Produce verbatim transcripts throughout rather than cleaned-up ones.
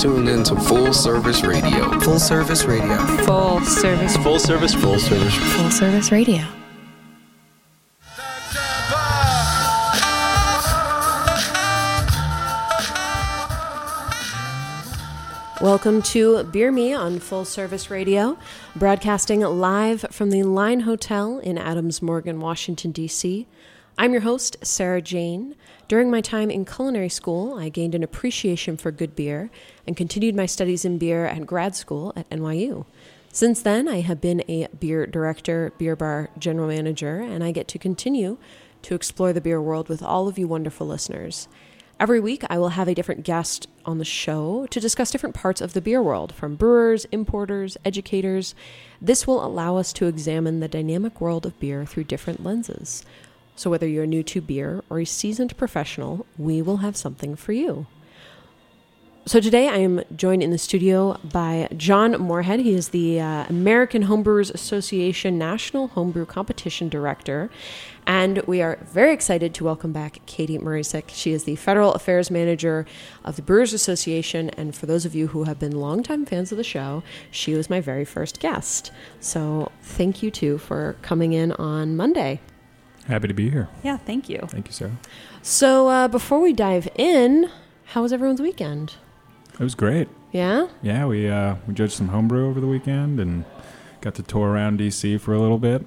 tuned in to Full Service Radio. Full Service Radio. Full Service. Full Service. Full Service. Full Service Radio. Welcome to Beer Me on Full Service Radio, broadcasting live from the Line Hotel in Adams Morgan, Washington, D C. I'm your host, Sarah Jane. During my time in culinary school, I gained an appreciation for good beer and continued my studies in beer at grad school at N Y U. Since then, I have been a beer director, beer bar general manager, and I get to continue to explore the beer world with all of you wonderful listeners. Every week, I will have a different guest on the show to discuss different parts of the beer world, from brewers, importers, educators. This will allow us to examine the dynamic world of beer through different lenses. So whether you're new to beer or a seasoned professional, we will have something for you. So today I am joined in the studio by John Moorhead. He is the uh, American Homebrewers Association National Homebrew Competition Director. And we are very excited to welcome back Katie Marisic. She is the Federal Affairs Manager of the Brewers Association. And for those of you who have been longtime fans of the show, she was my very first guest. So thank you, too, for coming in on Monday. Happy to be here. Yeah, thank you. Thank you, Sarah. So uh, before we dive in, how was everyone's weekend? It was great. Yeah? Yeah, we uh, we judged some homebrew over the weekend and got to tour around D C for a little bit.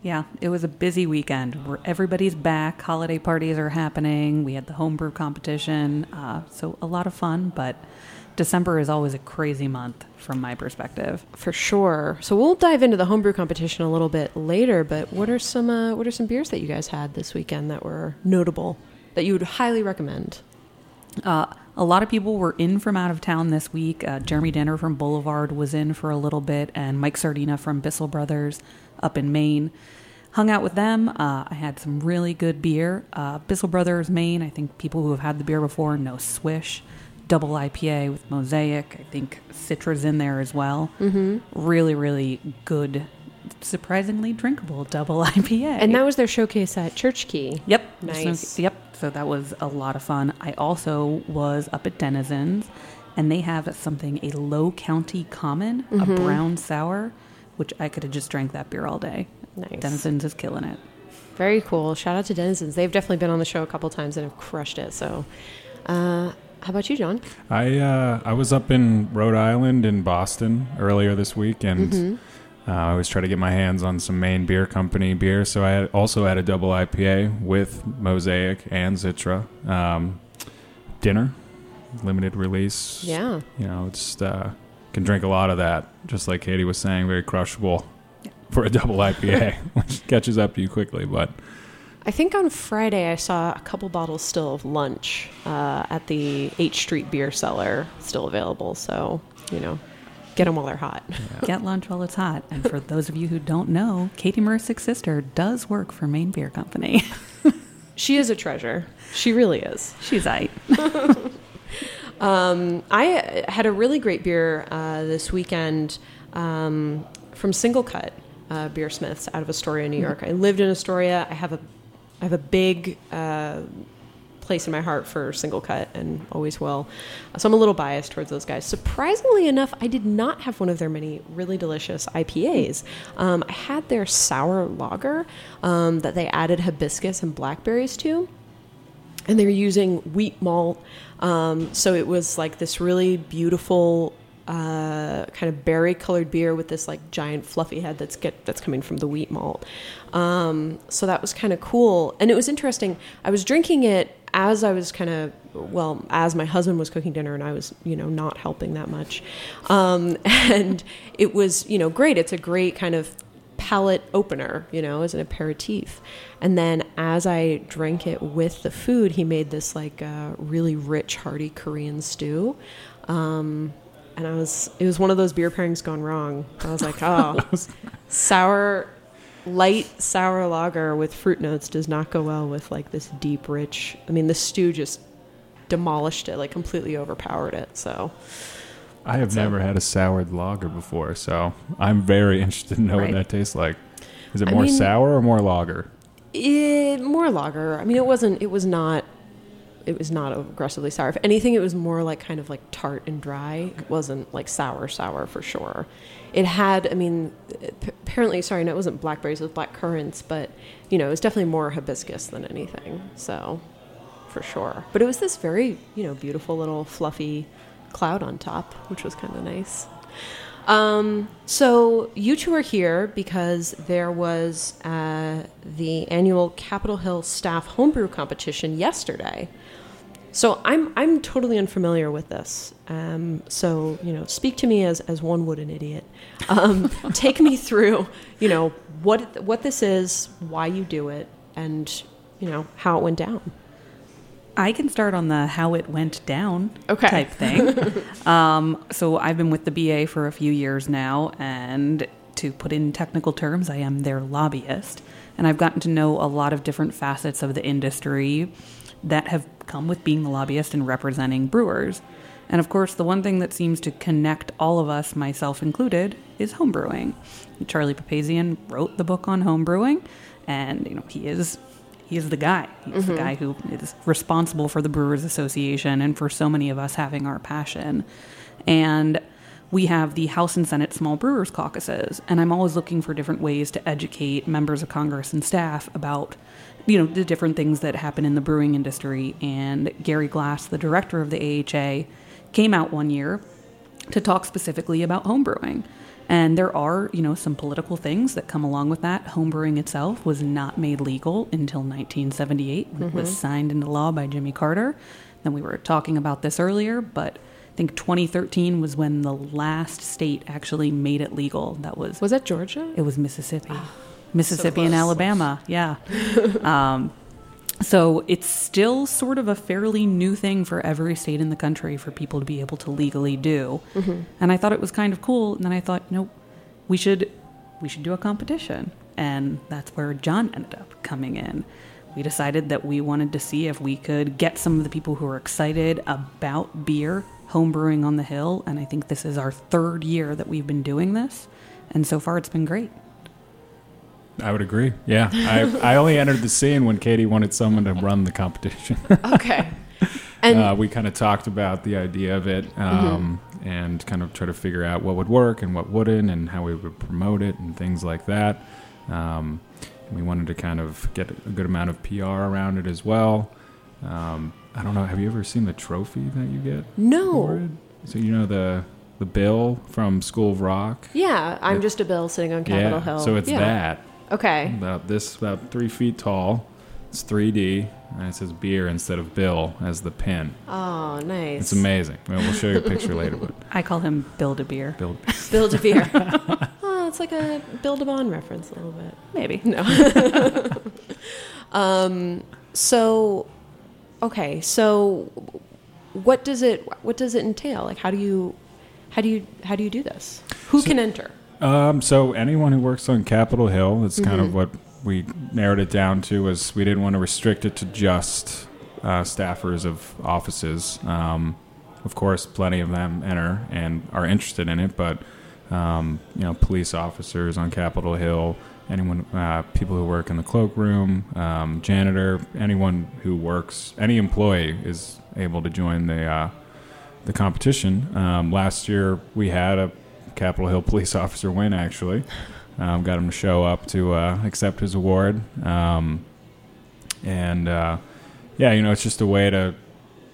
Yeah, it was a busy weekend. Everybody's back. Holiday parties are happening. We had the homebrew competition. Uh, so a lot of fun, but December is always a crazy month from my perspective. For sure. So we'll dive into the homebrew competition a little bit later, but what are some uh, what are some beers that you guys had this weekend that were notable, that you would highly recommend? Uh, a lot of people were in from out of town this week. Uh, Jeremy Denner from Boulevard was in for a little bit, and Mike Sardina from Bissell Brothers up in Maine. Hung out with them. Uh, I had some really good beer. Uh, Bissell Brothers, Maine, I think people who have had the beer before know Swish. Double I P A with Mosaic. I think Citra's in there as well. Mm-hmm. Really, really good, surprisingly drinkable double I P A. And that was their showcase at Church Key. Yep. Nice. Yep. So that was a lot of fun. I also was up at Denizens, and they have something, a Low County Common, mm-hmm. a brown sour, which I could have just drank that beer all day. Nice. Denizens is killing it. Very cool. Shout out to Denizens. They've definitely been on the show a couple times and have crushed it. So, uh, how about you, John? I uh, I was up in Rhode Island in Boston earlier this week, and mm-hmm. uh, I always try to get my hands on some Maine Beer Company beer. So I had, also had a double I P A with Mosaic and Citra. Um, dinner, limited release. Yeah. You know, just uh, can drink a lot of that, just like Katie was saying, very crushable yeah. for a double I P A, which catches up to you quickly, but... I think on Friday I saw a couple bottles still of lunch uh, at the H Street Beer Cellar, still available. So, you know, get them while they're hot. Yeah. Get lunch while it's hot. And for those of you who don't know, Katie Marisic's sister does work for Maine Beer Company. She is a treasure. She really is. She's aight. um, I had a really great beer uh, this weekend um, from Single Cut uh, Beersmiths out of Astoria, New York. Mm-hmm. I lived in Astoria. I have a I have a big uh, place in my heart for Single Cut and always will. So I'm a little biased towards those guys. Surprisingly enough, I did not have one of their many really delicious I P As. Um, I had their sour lager um, that they added hibiscus and blackberries to. And they were using wheat malt. Um, so it was like this really beautiful uh, kind of berry-colored beer with this like giant fluffy head that's get that's coming from the wheat malt. Um, so that was kind of cool. And it was interesting. I was drinking it as I was kind of, well, as my husband was cooking dinner and I was, you know, not helping that much. Um, and it was, you know, great. It's a great kind of palate opener, you know, as an aperitif. And then as I drank it with the food, he made this like uh, really rich, hearty Korean stew. Um, and I was, it was one of those beer pairings gone wrong. I was like, oh, sour... light sour lager with fruit notes does not go well with like this deep, rich. I mean, the stew just demolished it, like completely overpowered it. So, I have never it. had a soured lager before, so I'm very interested in knowing right. what that tastes like. Is it more I mean, sour or more lager? It, more lager. I mean, it wasn't. It was not it was not aggressively sour. If anything, it was more like kind of like tart and dry. Okay. It wasn't like sour, sour for sure. It had, I mean, apparently, sorry, no, it wasn't blackberries, it was black currants, but, you know, it was definitely more hibiscus than anything, so, for sure. But it was this very, you know, beautiful little fluffy cloud on top, which was kind of nice. Um, so you two are here because there was uh, the annual Capitol Hill staff homebrew competition yesterday. So I'm I'm totally unfamiliar with this. Um, so you know, speak to me as, as one would an idiot. Um, take me through, you know, what what this is, why you do it, and you know how it went down. I can start on the how it went down okay. type thing. um, so I've been with the B A for a few years now, and to put in technical terms, I am their lobbyist. And I've gotten to know a lot of different facets of the industry that have come with being the lobbyist and representing brewers. And of course, the one thing that seems to connect all of us, myself included, is homebrewing. Charlie Papazian wrote the book on homebrewing, and you know he is... He is the guy. He's mm-hmm. the guy who is responsible for the Brewers Association and for so many of us having our passion. And we have the House and Senate Small Brewers Caucuses. And I'm always looking for different ways to educate members of Congress and staff about, you know, the different things that happen in the brewing industry. And Gary Glass, the director of the A H A, came out one year to talk specifically about homebrewing. And there are, you know, some political things that come along with that. Homebrewing itself was not made legal until nineteen seventy-eight when mm-hmm. it was signed into law by Jimmy Carter. Then we were talking about this earlier, but I think twenty thirteen was when the last state actually made it legal. That was... Was that Georgia? It was Mississippi. Oh, Mississippi so and Alabama, yeah. um, so it's still sort of a fairly new thing for every state in the country for people to be able to legally do. Mm-hmm. And I thought it was kind of cool. And then I thought, no, we should we should do a competition. And that's where John ended up coming in. We decided that we wanted to see if we could get some of the people who are excited about beer, homebrewing on the Hill. And I think this is our third year that we've been doing this. And so far, it's been great. I would agree. Yeah. I, I only entered the scene when Katie wanted someone to run the competition. Okay. And uh, we kind of talked about the idea of it um, mm-hmm. and kind of try to figure out what would work and what wouldn't and how we would promote it and things like that. Um, we wanted to kind of get a good amount of P R around it as well. Um, I don't know. Have you ever seen the trophy that you get? No. Awarded? So, you know, the... the bill from School of Rock. Yeah. I'm it, just a bill sitting on Capitol yeah, Hill. So it's yeah. that. Okay. About this, about three feet tall. It's three D, and it says beer instead of Bill as the pin. Oh, nice. It's amazing. We'll, we'll show you a picture later. But I call him Build a Beer. Build, build a beer. Oh, it's like a Build a Bond reference a little bit. Maybe. No. um. So, okay. So, what does it? What does it entail? Like, how do you? How do you? How do you do this? Who so, can enter? Um, so anyone who works on Capitol Hill, that's mm-hmm. kind of what we narrowed it down to, was we didn't want to restrict it to just uh, staffers of offices. Um, of course, plenty of them enter and are interested in it, but, um, you know, police officers on Capitol Hill, anyone, uh, people who work in the cloakroom, um, janitor, anyone who works, any employee is able to join the, uh, the competition. Um, last year we had a Capitol Hill police officer win, actually. Um, got him to show up to uh, accept his award. Um, and, uh, yeah, you know, it's just a way to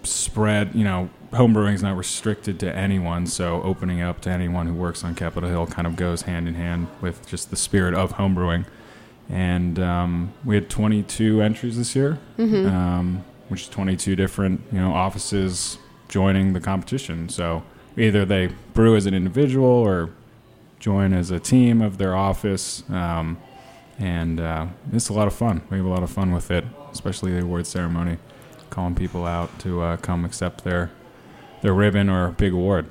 spread, you know, homebrewing is not restricted to anyone, so opening up to anyone who works on Capitol Hill kind of goes hand in hand with just the spirit of homebrewing. And um, we had twenty-two entries this year, mm-hmm. um, which is twenty-two different, you know, offices joining the competition, so... Either they brew as an individual or join as a team of their office. Um, and uh, it's a lot of fun. We have a lot of fun with it, especially the award ceremony, calling people out to uh, come accept their their ribbon or big award.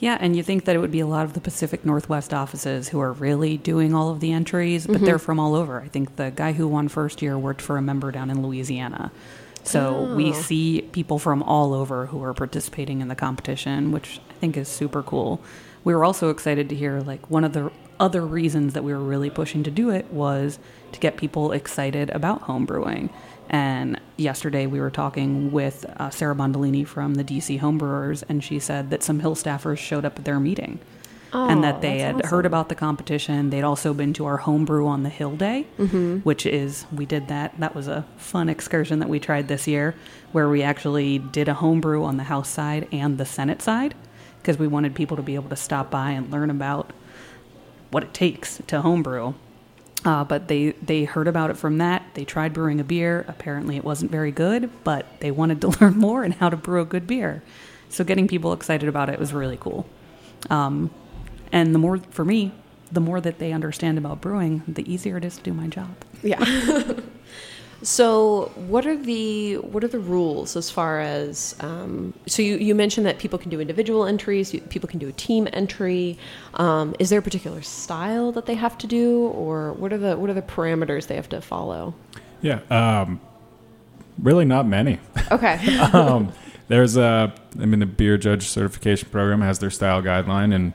Yeah, and you think that it would be a lot of the Pacific Northwest offices who are really doing all of the entries, but mm-hmm. they're from all over. I think the guy who won first year worked for a member down in Louisiana. So oh. we see people from all over who are participating in the competition, which I think is super cool. We were also excited to hear, like, one of the other reasons that we were really pushing to do it was to get people excited about homebrewing. And yesterday we were talking with uh, Sarah Bondolini from the D C Homebrewers, and she said that some Hill staffers showed up at their meeting. Oh, and that they had awesome. heard about the competition. They'd also been to our homebrew on the Hill day, mm-hmm. which is, we did that. That was a fun excursion that we tried this year, where we actually did a homebrew on the House side and the Senate side, because we wanted people to be able to stop by and learn about what it takes to homebrew. Uh, but they, they heard about it from that. They tried brewing a beer. Apparently it wasn't very good, but they wanted to learn more and how to brew a good beer. So getting people excited about it was really cool. Um, And the more, for me, the more that they understand about brewing, the easier it is to do my job. Yeah. So what are the what are the rules as far as, um, so you, you mentioned that people can do individual entries, you, people can do a team entry. Um, is there a particular style that they have to do, or what are the what are the parameters they have to follow? Yeah, um, really not many. Okay. um, there's a, I mean, the Beer Judge Certification Program has their style guideline, and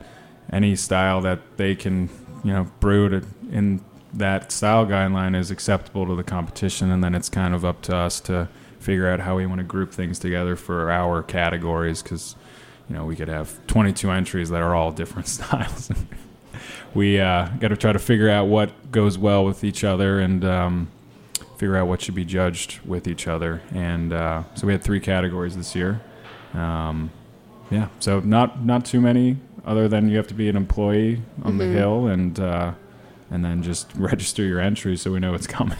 any style that they can, you know, brew to in that style guideline is acceptable to the competition, and then it's kind of up to us to figure out how we want to group things together for our categories, because, you know, we could have twenty-two entries that are all different styles. we uh, got to try to figure out what goes well with each other, and um, figure out what should be judged with each other. And uh, so we had three categories this year. Um, yeah, so not not too many. Other than you have to be an employee on mm-hmm. the Hill, and uh, and then just register your entry so we know it's coming.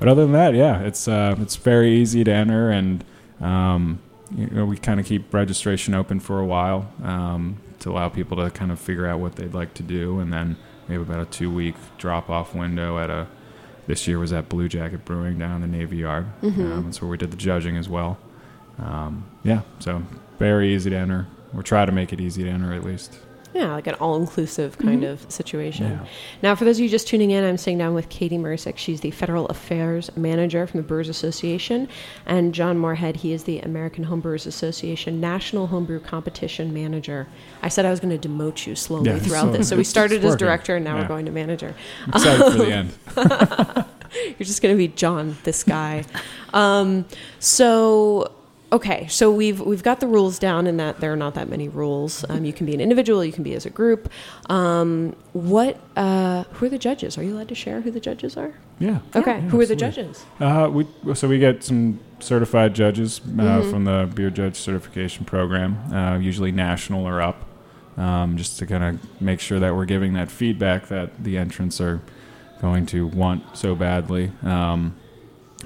But other than that, yeah, it's uh, it's very easy to enter, and um, you know, we kind of keep registration open for a while um, to allow people to kind of figure out what they'd like to do, and then we have about a two-week drop-off window at a. This year was at Blue Jacket Brewing down in the Navy Yard. Mm-hmm. Um, that's where we did the judging as well. Um, yeah, so very easy to enter. Or try to make it easy to enter, at least. Yeah, like an all-inclusive kind mm-hmm. of situation. Yeah. Now, for those of you just tuning in, I'm sitting down with Katie Marisic. She's the Federal Affairs Manager from the Brewers Association. And John Moorhead, he is the American Homebrewers Association National Homebrew Competition Manager. I said I was going to demote you slowly yeah, throughout so this. So we started as director, and now yeah. we're going to manager. I'm excited um, for the end. You're just going to be John, this guy. Um, so... Okay, so we've we've got the rules down in that there are not that many rules. Um, you can be an individual, you can be as a group. Um, what? Uh, who are the judges? Are you allowed to share who the judges are? Yeah. Okay. Yeah, who absolutely. Are the judges? Uh, we so we get some certified judges uh, mm-hmm. from the Beer Judge Certification Program, uh, usually national or up, um, just to kind of make sure that we're giving that feedback that the entrants are going to want so badly, um,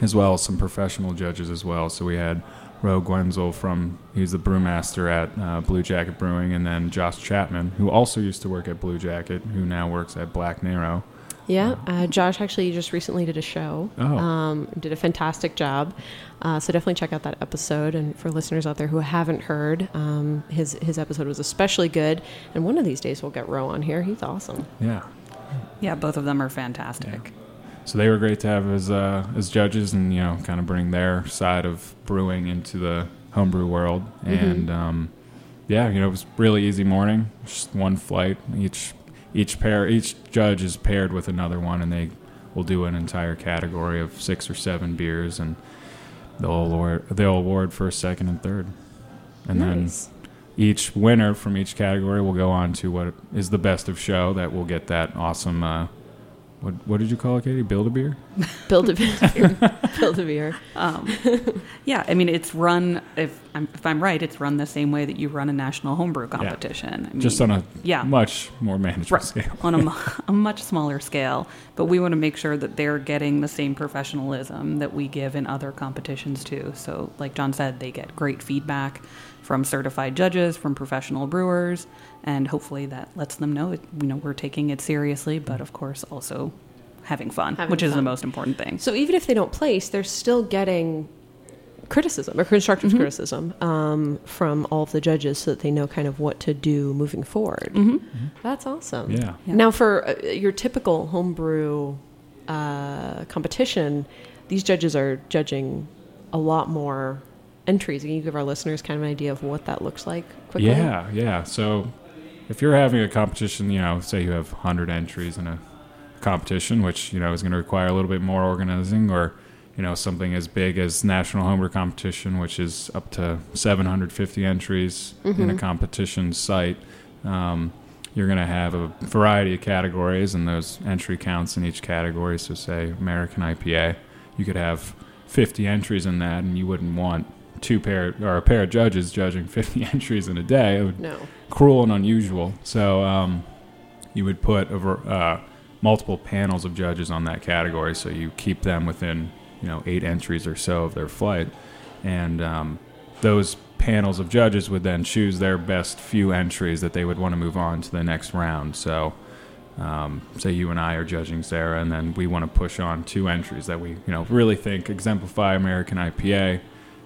as well as some professional judges as well. So we had. Roe Gwenzel from, he's the brewmaster at uh, Blue Jacket Brewing, and then Josh Chapman, who also used to work at Blue Jacket, who now works at Black Narrow. Yeah, uh, Josh actually just recently did a show, oh. um, did a fantastic job, uh, so definitely check out that episode, and for listeners out there who haven't heard, um, his, his episode was especially good, and one of these days we'll get Roe on here. He's awesome. Yeah. Yeah, both of them are fantastic. Yeah. So they were great to have as uh, as judges, and, you know, kind of bring their side of brewing into the homebrew world. Mm-hmm. And um, yeah, you know, it was really easy morning. Just one flight. Each each pair, each judge is paired with another one, and they will do an entire category of six or seven beers, and they'll award they'll award first, second, and third. And nice. Then each winner from each category will go on to what is the best of show that will get that awesome. Uh, What, what did you call it, Katie? Build a beer? Build a beer. Build a beer. Um, yeah, I mean, it's run, if I'm, if I'm right, it's run the same way that you run a national homebrew competition. Yeah. I mean, just on a yeah. much more manageable right. scale. On a, a much smaller scale. But we want to make sure that they're getting the same professionalism that we give in other competitions, too. So, like John said, they get great feedback from certified judges, from professional brewers, and hopefully that lets them know, it, you know, we're taking it seriously, but of course also having fun, having which fun. Is the most important thing. So even if they don't place, they're still getting criticism or constructive mm-hmm. criticism um, from all of the judges, so that they know kind of what to do moving forward. Mm-hmm. Mm-hmm. That's awesome. Yeah. yeah. Now for uh, your typical homebrew uh, competition, these judges are judging a lot more entries. Can you give our listeners kind of an idea of what that looks like quickly? Yeah, yeah. So if you're having a competition, you know, say you have one hundred entries in a competition, which, you know, is going to require a little bit more organizing, or you know, something as big as National Homebrew Competition, which is up to seven hundred fifty entries mm-hmm. in a competition site. Um, you're going to have a variety of categories, and those entry counts in each category. So say American I P A, you could have fifty entries in that, and you wouldn't want two pair or a pair of judges judging fifty entries in a day. It would no. Cruel and unusual. So um, you would put over, uh, multiple panels of judges on that category, so you keep them within, you know, eight entries or so of their flight. And um, those panels of judges would then choose their best few entries that they would want to move on to the next round. So um, say you and I are judging Sarah, and then we want to push on two entries that we, you know, really think exemplify American I P A.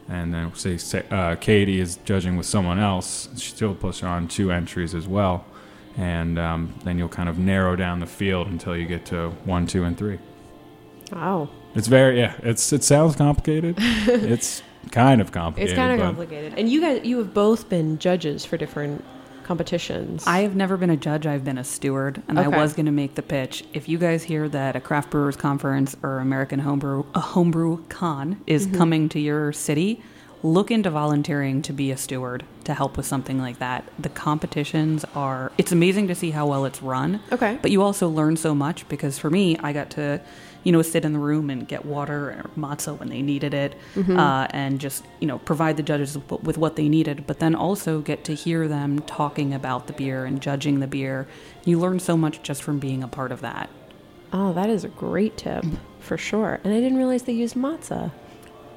And then say uh, Katie is judging with someone else, she'll push on two entries as well. And um, then you'll kind of narrow down the field until you get to one, two, and three. Wow. It's very, yeah, It's it sounds complicated. It's kind of complicated. It's kind of complicated. And you guys, you have both been judges for different competitions. I have never been a judge. I've been a steward. And okay. I was going to make the pitch. If you guys hear that a craft brewers conference or American homebrew, a homebrew con is mm-hmm. coming to your city, look into volunteering to be a steward to help with something like that. The competitions are, it's amazing to see how well it's run. Okay. But you also learn so much, because for me, I got to, you know, sit in the room and get water or matzo when they needed it, mm-hmm. uh, and just, you know, provide the judges with what they needed, but then also get to hear them talking about the beer and judging the beer. You learn so much just from being a part of that. Oh, that is a great tip for sure. And I didn't realize they used matzo.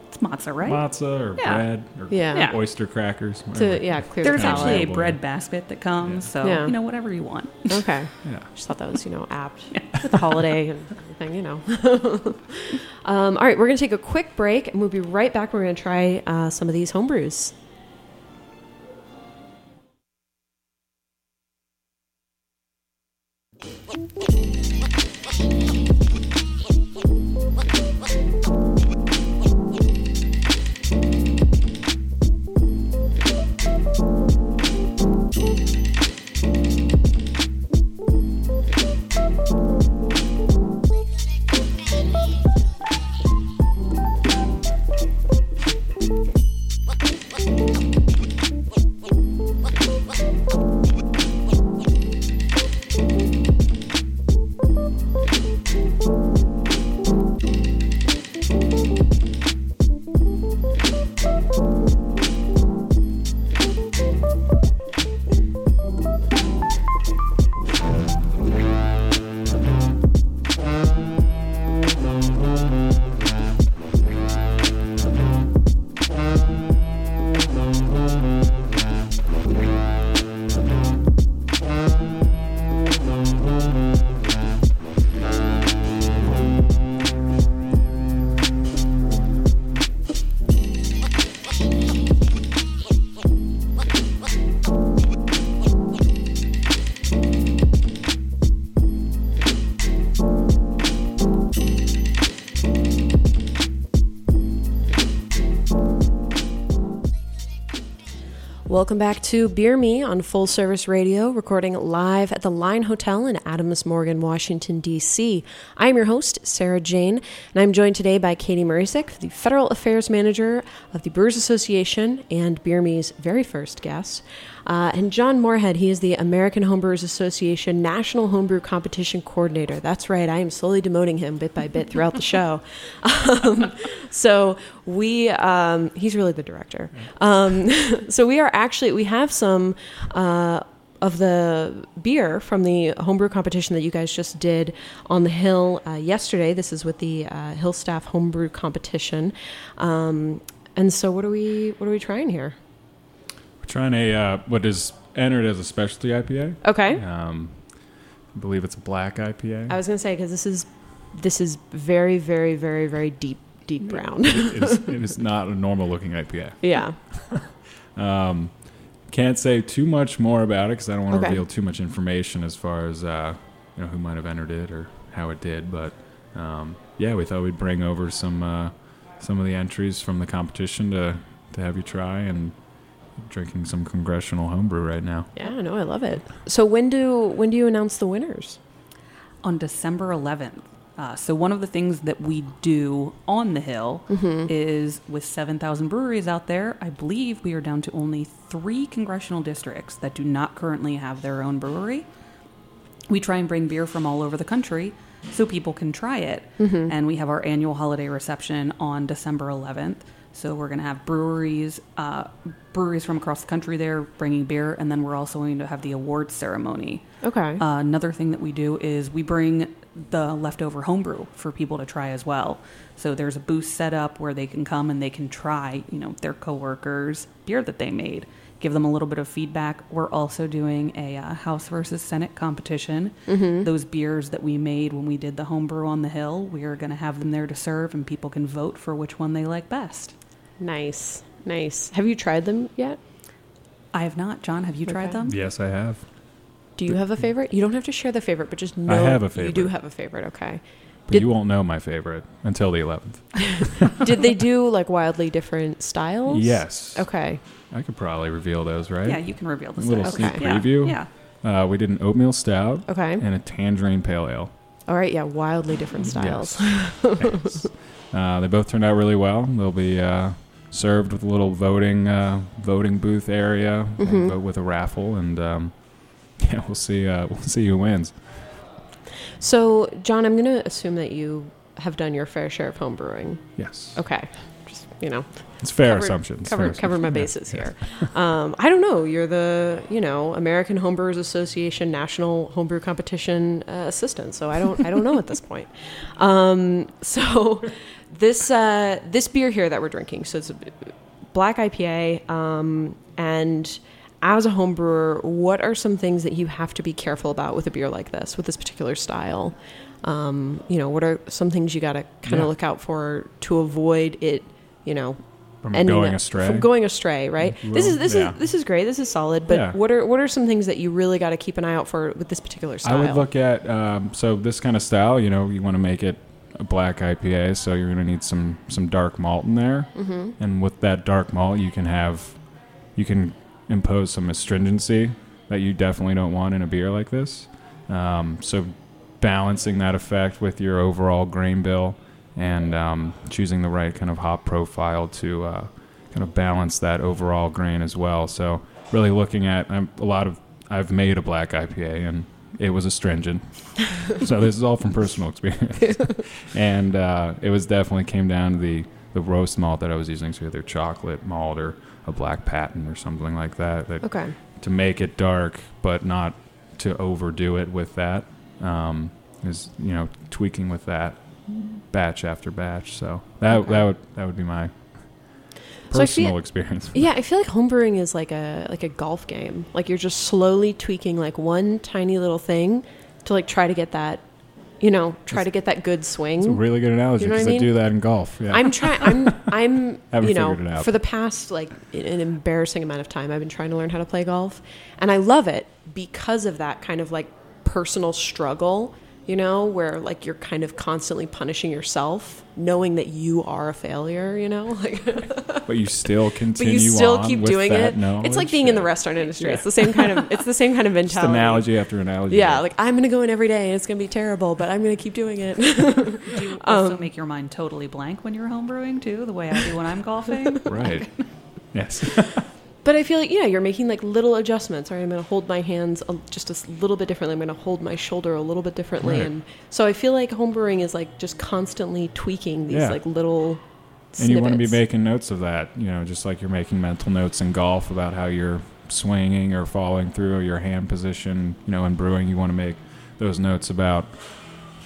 It's matzo, right? Matzo or yeah. bread or yeah. oyster crackers. So, yeah, clear There's the actually a bread basket that comes, yeah. so, yeah. you know, whatever you want. Okay. Yeah. Just thought that was, you know, apt yeah. with the holiday and everything, you know. um, all right, we're going to take a quick break, and we'll be right back. We're going to try uh, some of these homebrews. Welcome back to Beer Me on Full Service Radio, recording live at the Line Hotel in Adamas Morgan, Washington, D C I'm your host, Sarah Jane, and I'm joined today by Katie Marisic, the Federal Affairs Manager of the Brewers Association and Beer Me's very first guest, uh, and John Moorhead. He is the American Homebrewers Association National Homebrew Competition Coordinator. That's right, I am slowly demoting him bit by bit throughout the show. Um, so we, um, he's really the director. Um, so we are actually... Actually, we have some uh, of the beer from the homebrew competition that you guys just did on the Hill uh, yesterday. This is with the uh, Hill Staff Homebrew Competition. Um, and so what are we what are we trying here? We're trying a uh, what is entered as a specialty I P A. Okay. Um, I believe it's a black I P A. I was going to say, because this is, this is very, very, very, very deep, deep brown. it, it, is, it is not a normal-looking I P A. Yeah. Um, can't say too much more about it because I don't want to okay. reveal too much information as far as uh, you know, who might have entered it or how it did. But um, yeah, we thought we'd bring over some uh, some of the entries from the competition to to have you try, and drinking some congressional homebrew right now. Yeah, no, I love it. So when do when do you announce the winners? On December eleventh. Uh, so one of the things that we do on the hill mm-hmm. is with seven thousand breweries out there, I believe we are down to only three congressional districts that do not currently have their own brewery. We try and bring beer from all over the country so people can try it. Mm-hmm. And we have our annual holiday reception on December eleventh. So we're going to have breweries, uh, breweries from across the country there bringing beer. And then we're also going to have the awards ceremony. Okay. Uh, another thing that we do is we bring the leftover homebrew for people to try as well. So there's a booth set up where they can come and they can try, you know, their coworkers' beer that they made. Give them a little bit of feedback. We're also doing a uh, House versus Senate competition. Mm-hmm. Those beers that we made when we did the homebrew on the hill, we are going to have them there to serve, and people can vote for which one they like best. Nice. Nice. Have you tried them yet? I have not. John, have you okay. tried them? Yes, I have. Do you have a favorite? You don't have to share the favorite, but just know I have a favorite. You do have a favorite, okay. But did, you won't know my favorite until the eleventh. Did they do like wildly different styles? Yes. Okay. I could probably reveal those, right? Yeah, you can reveal the styles. A little sneak okay. preview. Yeah. yeah. Uh, we did an oatmeal stout okay. and a tangerine pale ale. All right, yeah, wildly different styles. Yes. yes. Uh, they both turned out really well. They'll be uh, served with a little voting uh, voting booth area mm-hmm. and with a raffle and... Um, Yeah, we'll see. Uh, we'll see who wins. So, John, I'm going to assume that you have done your fair share of home brewing. Yes. Okay. Just you know, it's fair cover, assumptions. Cover, fair cover assumption. My bases yeah. here. Yeah. Um, I don't know. You're the you know American Homebrewers Association National Homebrew Competition uh, Assistant. So I don't I don't know at this point. Um, so this uh, this beer here that we're drinking. So it's a black I P A um, and. As a home brewer, what are some things that you have to be careful about with a beer like this, with this particular style? Um, you know, what are some things you got to kind of yeah. look out for to avoid it, you know, from going up, astray? From going astray, right? Little, this is this yeah. is this is great. This is solid. But yeah. what are what are some things that you really got to keep an eye out for with this particular style? I would look at um, so this kind of style. You know, you want to make it a black I P A, so you're going to need some some dark malt in there, mm-hmm. and with that dark malt, you can have you can. impose some astringency that you definitely don't want in a beer like this. Um, so balancing that effect with your overall grain bill and um, choosing the right kind of hop profile to uh, kind of balance that overall grain as well. So really looking at um, a lot of, I've made a black I P A and it was astringent. So this is all from personal experience. And uh, it was definitely came down to the, the roast malt that I was using, so either chocolate malt or a black patent or something like that, that okay. to make it dark but not to overdo it with that um, is, you know, tweaking with that batch after batch. So that okay. that would that would be my personal so feel, experience. Yeah, I feel like homebrewing is like a like a golf game. Like you're just slowly tweaking like one tiny little thing to like try to get that You know, try it's, to get that good swing. It's a really good analogy because you know I, mean? I do that in golf. Yeah. I'm trying. I'm. I'm. Haven't you know, figured it out. For the past like an embarrassing amount of time, I've been trying to learn how to play golf, and I love it because of that kind of like personal struggle. You know, where like you're kind of constantly punishing yourself, knowing that you are a failure. You know, like. But you still continue. But you still on keep with doing it. Knowledge. It's like being yeah. in the restaurant industry. Yeah. It's the same kind of. It's the same kind of mentality. Just analogy after analogy. Yeah, like I'm going to go in every day and it's going to be terrible, but I'm going to keep doing it. Do you also um, make your mind totally blank when you're homebrewing too, the way I do when I'm golfing? Right. Yes. But I feel like, yeah, you're making like little adjustments. All right, I'm going to hold my hands just a little bit differently. I'm going to hold my shoulder a little bit differently. Right. And so I feel like homebrewing is like just constantly tweaking these yeah. like little snippets. And you want to be making notes of that, you know, just like you're making mental notes in golf about how you're swinging or falling through or your hand position. You know, in brewing, you want to make those notes about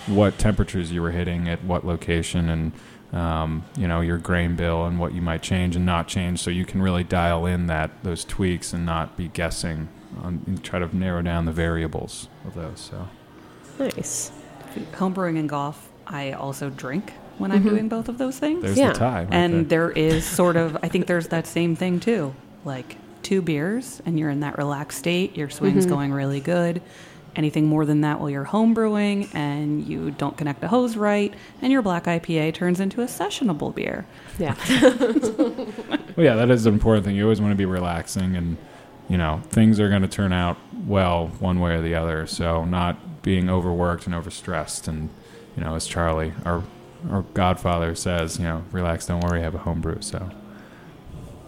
what temperatures you were hitting at what location and Um, you know, your grain bill and what you might change and not change, so you can really dial in that those tweaks and not be guessing on, and try to narrow down the variables of those. So nice. Homebrewing and golf, I also drink when mm-hmm. I'm doing both of those things. There's yeah. the tie. Right and there. there is sort of, I think there's that same thing too, like two beers and you're in that relaxed state, your swing's mm-hmm. going really good. Anything more than that while you're homebrewing and you don't connect the hose right and your black I P A turns into a sessionable beer. Yeah. Well, yeah, that is an important thing. You always want to be relaxing and, you know, things are going to turn out well one way or the other. So not being overworked and overstressed and, you know, as Charlie, our our godfather, says, you know, relax, don't worry, have a homebrew. So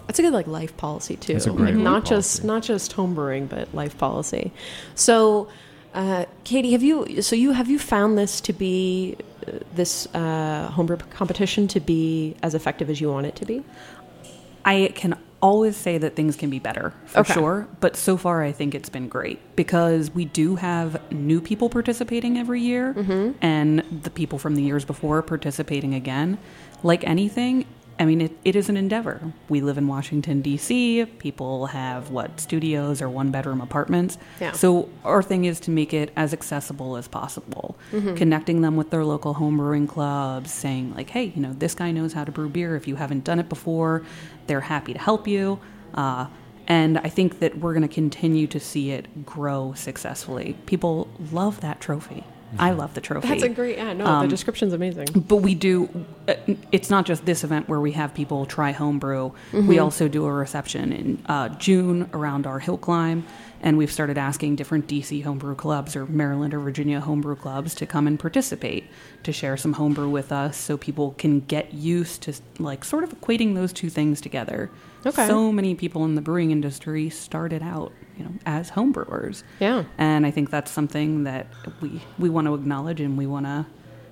that's a good like life policy too. That's a great like, life not policy. just not just homebrewing, but life policy. So, uh, Katie, have you so you have you found this to be uh, this uh, homebrew competition to be as effective as you want it to be? I can always say that things can be better, for okay. sure. But so far, I think it's been great because we do have new people participating every year mm-hmm. and the people from the years before participating again. Like anything, I mean, it, it is an endeavor. We live in Washington, D C. People have, what, studios or one-bedroom apartments. Yeah. So our thing is to make it as accessible as possible, mm-hmm. connecting them with their local home brewing clubs, saying, like, hey, you know, this guy knows how to brew beer. If you haven't done it before, they're happy to help you. Uh, and I think that we're going to continue to see it grow successfully. People love that trophy. I love the trophy. That's a great, yeah, no, um, the description's amazing. But we do, it's not just this event where we have people try homebrew. Mm-hmm. We also do a reception in uh, June around our hill climb, and we've started asking different D C homebrew clubs or Maryland or Virginia homebrew clubs to come and participate, to share some homebrew with us so people can get used to like sort of equating those two things together. Okay. So many people in the brewing industry started out, you know, as homebrewers. Yeah. And I think that's something that we we want to acknowledge and we want to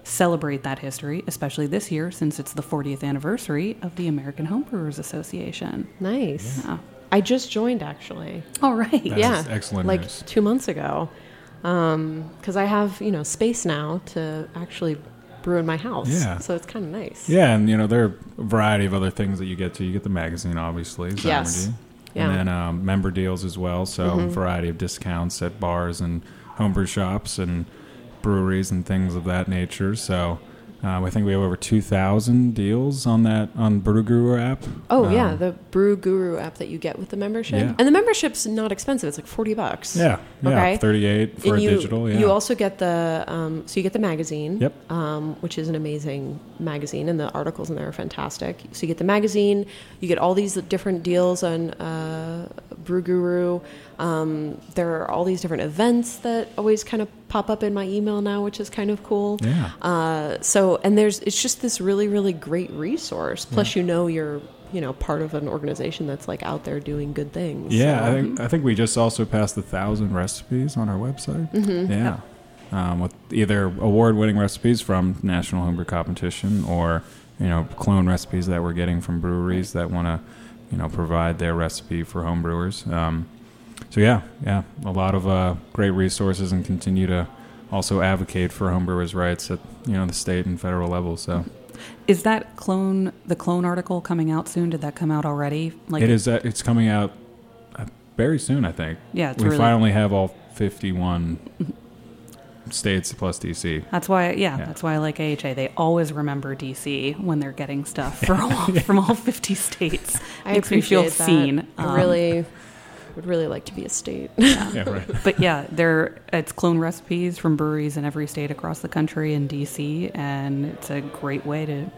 celebrate that history, especially this year since it's the fortieth anniversary of the American Homebrewers Association. Nice. Yeah. I just joined, actually. All right. That yeah. Excellent. Like news. two months ago, because um, I have you know space now to actually brew in my house. Yeah. So it's kind of nice. Yeah, and you know there are a variety of other things that you get to. You get the magazine, obviously. Yes. Yeah. And then um, member deals as well. So mm-hmm. a variety of discounts at bars and homebrew shops and breweries and things of that nature. So. Um, I think we have over two thousand deals on that on Brew Guru app. Oh, um, yeah, the Brew Guru app that you get with the membership. Yeah. And the membership's not expensive. It's like forty bucks. Yeah, yeah, okay? thirty-eight for and a you, digital. Yeah. You also get the, um, so you get the magazine, yep. um, which is an amazing magazine, and the articles in there are fantastic. So you get the magazine. You get all these different deals on uh, Brew Guru. Um, there are all these different events that always kind of pop up in my email now, which is kind of cool. Yeah. Uh, so, and there's, it's just this really, really great resource. Plus, yeah. you know, you're, you know, part of an organization that's like out there doing good things. Yeah. So. I think, I think we just also passed the thousand recipes on our website. Mm-hmm. Yeah. yeah. Um, with either award-winning recipes from National Homebrew Competition or, you know, clone recipes that we're getting from breweries that want to, you know, provide their recipe for homebrewers. Um, So, yeah, yeah, a lot of uh, great resources, and continue to also advocate for homebrewers' rights at, you know, the state and federal level. So, is that clone the clone article coming out soon? Did that come out already? Like it is. Uh, it's coming out uh, very soon, I think. Yeah, it's we really finally have all fifty-one states plus D C. That's why, yeah, yeah, that's why I like A H A. They always remember D C when they're getting stuff for all, yeah. from all fifty states. I Makes appreciate me feel that. Seen. Um, really. Would really like to be a state. Yeah. Yeah, right. But yeah, there it's clone recipes from breweries in every state across the country and D C, and it's a great way to,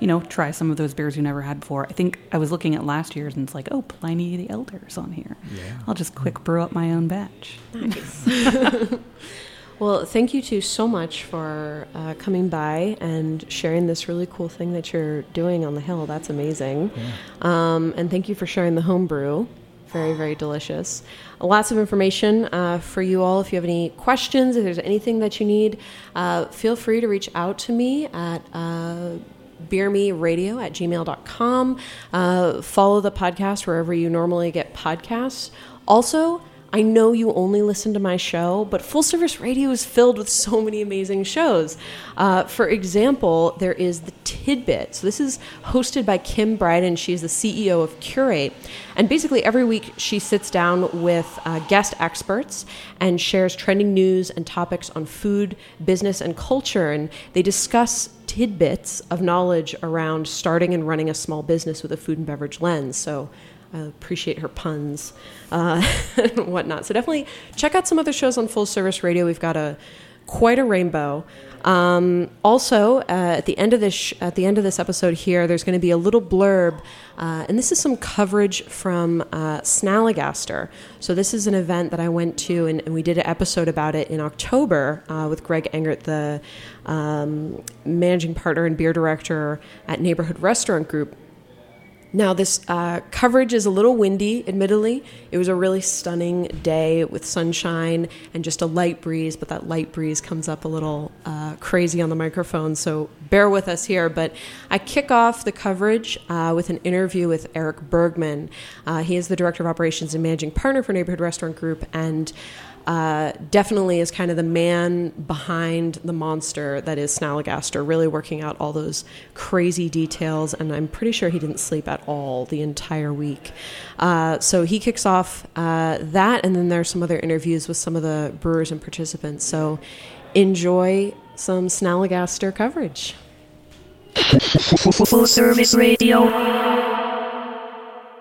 you know, try some of those beers you never had before. I think I was looking at last year's, and it's like, oh, Pliny the Elder's on here. Yeah. I'll just quick brew up my own batch. Nice. Well, thank you two so much for uh, coming by and sharing this really cool thing that you're doing on the hill. That's amazing. Yeah. Um, and thank you for sharing the homebrew. Very, very delicious. Lots of information uh, for you all. If you have any questions, if there's anything that you need, uh, feel free to reach out to me at uh, beermeradio at gmail dot com. Uh, follow the podcast wherever you normally get podcasts. Also, I know you only listen to my show, but Full Service Radio is filled with so many amazing shows. Uh, for example, there is The Tidbit. So this is hosted by Kim Bryden. She's the C E O of Curate. And basically every week she sits down with uh, guest experts and shares trending news and topics on food, business, and culture. And they discuss tidbits of knowledge around starting and running a small business with a food and beverage lens. So I appreciate her puns uh, and whatnot. So definitely check out some other shows on Full Service Radio. We've got a quite a rainbow. Um, also, uh, at the end of this sh- at the end of this episode here, there's going to be a little blurb, uh, and this is some coverage from uh, Snallygaster. So this is an event that I went to, and, and we did an episode about it in October uh, with Greg Engert, the um, managing partner and beer director at Neighborhood Restaurant Group. Now, this uh, coverage is a little windy, admittedly. It was a really stunning day with sunshine and just a light breeze, but that light breeze comes up a little uh, crazy on the microphone, so bear with us here. But I kick off the coverage uh, with an interview with Eric Bergman. Uh, he is the Director of Operations and Managing Partner for Neighborhood Restaurant Group, and Uh, definitely is kind of the man behind the monster that is Snallygaster, really working out all those crazy details, and I'm pretty sure he didn't sleep at all the entire week. Uh, so he kicks off uh, that, and then there's some other interviews with some of the brewers and participants. So enjoy some Snallygaster coverage. Full Service Radio.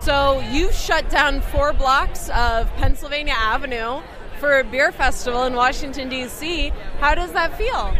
So you shut down four blocks of Pennsylvania Avenue for a beer festival in Washington, D C. How does that feel?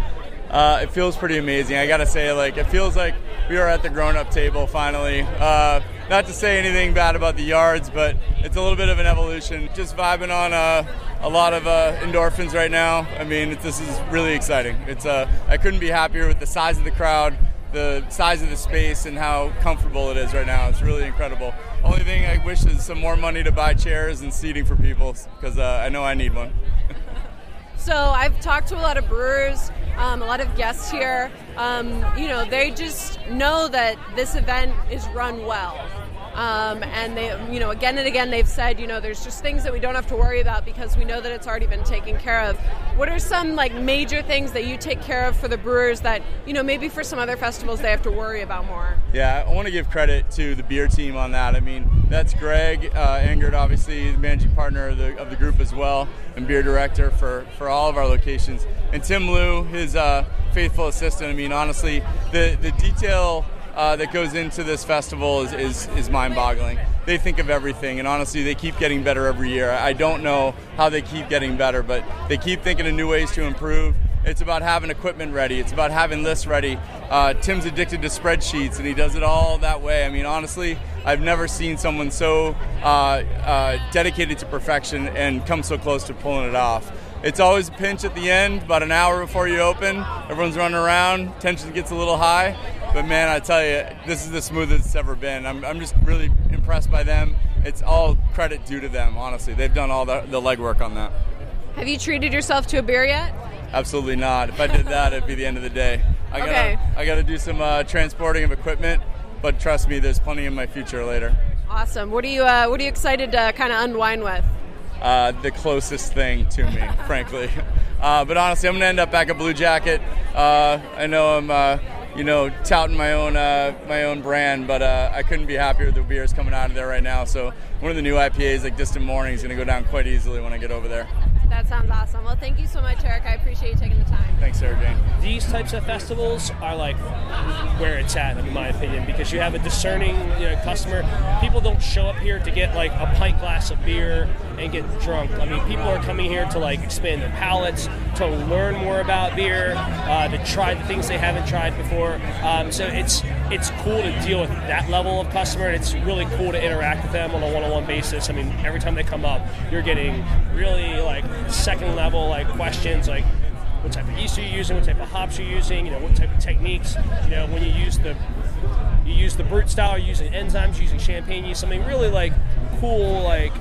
Uh, it feels pretty amazing. I got to say, like, it feels like we are at the grown-up table finally. Uh, not to say anything bad about the yards, but it's a little bit of an evolution. Just vibing on uh, a lot of uh, endorphins right now. I mean, it, this is really exciting. It's uh, I couldn't be happier with the size of the crowd, the size of the space, and how comfortable it is right now. It's really incredible. Only thing I wish is some more money to buy chairs and seating for people, because uh, I know I need one. So I've talked to a lot of brewers, um, a lot of guests here. Um, you know, they just know that this event is run well. Um, and they, you know, again and again, they've said, you know, there's just things that we don't have to worry about because we know that it's already been taken care of. What are some, like, major things that you take care of for the brewers that, you know, maybe for some other festivals they have to worry about more? Yeah, I want to give credit to the beer team on that. I mean, that's Greg uh, Engert, obviously, the managing partner of the, of the group as well, and beer director for, for all of our locations. And Tim Liu, his uh, faithful assistant. I mean, honestly, the, the detail... Uh, that goes into this festival is, is, is mind-boggling. They think of everything, and honestly, they keep getting better every year. I don't know how they keep getting better, but they keep thinking of new ways to improve. It's about having equipment ready. It's about having lists ready. Uh, Tim's addicted to spreadsheets, and he does it all that way. I mean, honestly, I've never seen someone so uh, uh, dedicated to perfection and come so close to pulling it off. It's always a pinch at the end, about an hour before you open. Everyone's running around. Tension gets a little high. But, man, I tell you, this is the smoothest it's ever been. I'm I'm just really impressed by them. It's all credit due to them, honestly. They've done all the, the legwork on that. Have you treated yourself to a beer yet? Absolutely not. If I did that, it'd be the end of the day. I gotta, okay. I got to do some uh, transporting of equipment, but trust me, there's plenty in my future later. Awesome. What are you, uh, what are you excited to kind of unwind with? Uh, the closest thing to me, frankly. Uh, but, honestly, I'm going to end up back at Blue Jacket. Uh, I know I'm... Uh, you know, touting my own uh, my own brand, but uh, I couldn't be happier with the beers coming out of there right now. So one of the new I P As, like Distant Morning, is going to go down quite easily when I get over there. That sounds awesome. Well, thank you so much, Eric. I appreciate you taking the time. Thanks, Sarah Jane. These types of festivals are like where it's at, in my opinion, because you have a discerning, you know, customer. People don't show up here to get like a pint glass of beer and get drunk. I mean, people are coming here to like expand their palates, to learn more about beer, uh, to try the things they haven't tried before. Um, so it's it's cool to deal with that level of customer, and it's really cool to interact with them on a one-on-one basis. I mean, every time they come up, you're getting really like second level like questions, like what type of yeast are you using, what type of hops you're using, you know, what type of techniques, you know, when you use the you use the brut style, you're using enzymes, you're using champagne yeast. I mean, really like cool, like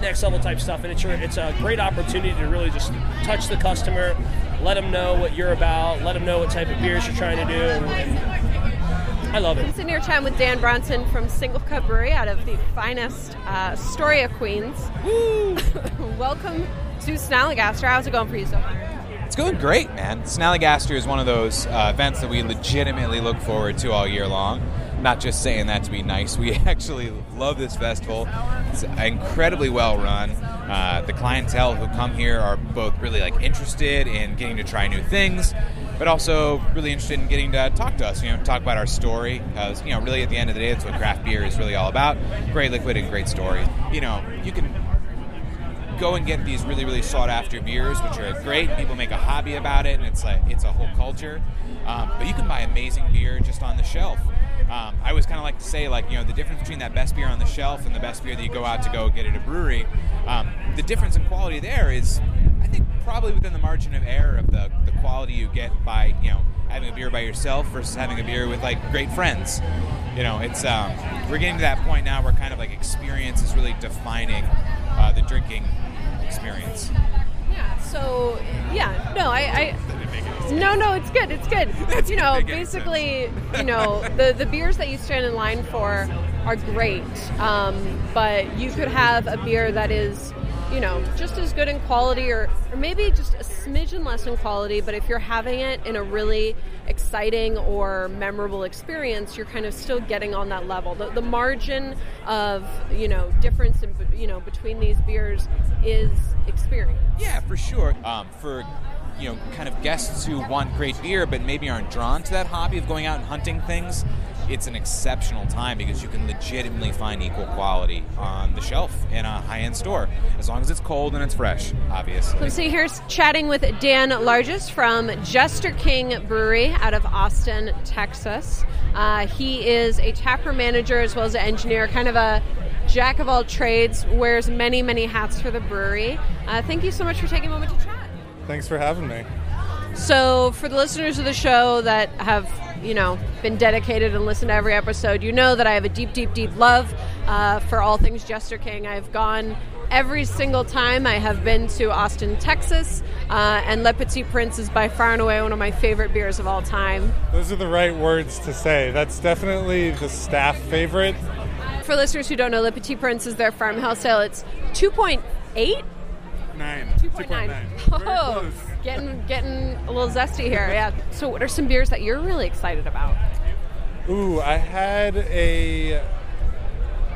next level type stuff, and it's your, it's a great opportunity to really just touch the customer, let them know what you're about, let them know what type of beers you're trying to do, and, and I love it. It's in your time with Dan Bronson from Single Cup Brewery out of the finest uh, Astoria, Queens. Woo! Welcome to Snallygaster. How's it going for you so far? It's going great, man. Snallygaster is one of those uh, events that we legitimately look forward to all year long. I'm not just saying that to be nice. We actually love this festival. It's incredibly well run. Uh, the clientele who come here are both really like interested in getting to try new things, but also really interested in getting to talk to us, you know, talk about our story. Because, you know, really at the end of the day, that's what craft beer is really all about. Great liquid and great story. You know, you can go and get these really, really sought-after beers, which are great. People make a hobby about it, and it's like it's a whole culture. Um, but you can buy amazing beer just on the shelf. Um, I always kind of like to say, like, you know, the difference between that best beer on the shelf and the best beer that you go out to go get at a brewery, um, the difference in quality there is, I think, probably within the margin of error of the, the quality you get by, you know, having a beer by yourself versus having a beer with, like, great friends. You know, it's um, we're getting to that point now where kind of, like, experience is really defining uh, the drinking experience. Yeah, so, yeah, no, I... I No, no, it's good. It's good. That's you know, basically, you know, the, the beers that you stand in line for are great. Um, but you could have a beer that is, you know, just as good in quality or, or maybe just a smidgen less in quality. But if you're having it in a really exciting or memorable experience, you're kind of still getting on that level. The, the margin of, you know, difference, in, you know, between these beers is experience. Yeah, for sure. Um, for... you know, kind of guests who want great beer but maybe aren't drawn to that hobby of going out and hunting things, it's an exceptional time because you can legitimately find equal quality on the shelf in a high-end store, as long as it's cold and it's fresh, obviously. Let's see, here's chatting with Dan Largis from Jester King Brewery out of Austin, Texas. Uh, he is a tapper manager as well as an engineer, kind of a jack-of-all-trades, wears many, many hats for the brewery. Uh, thank you so much for taking a moment to chat. Thanks for having me. So for the listeners of the show that have, you know, been dedicated and listened to every episode, you know that I have a deep, deep, deep love uh, for all things Jester King. I've gone every single time I have been to Austin, Texas, uh, and Le Petit Prince is by far and away one of my favorite beers of all time. Those are the right words to say. That's definitely the staff favorite. For listeners who don't know, Le Petit Prince is their farmhouse ale. It's two point eight Nine. two point nine Oh, getting getting a little zesty here, yeah. So what are some beers that you're really excited about? Ooh, I had a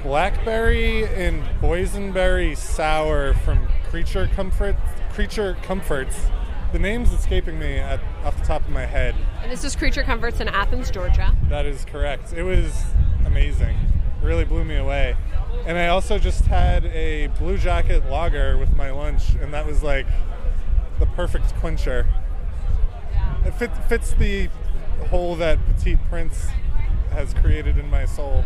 blackberry and boysenberry sour from Creature Comforts. Creature Comforts. The name's escaping me at, off the top of my head. And this is Creature Comforts in Athens, Georgia. That is correct. It was amazing. It really blew me away. And I also just had a Blue Jacket lager with my lunch, and that was like the perfect quencher. Yeah. It fit, fits the hole that Petit Prince has created in my soul.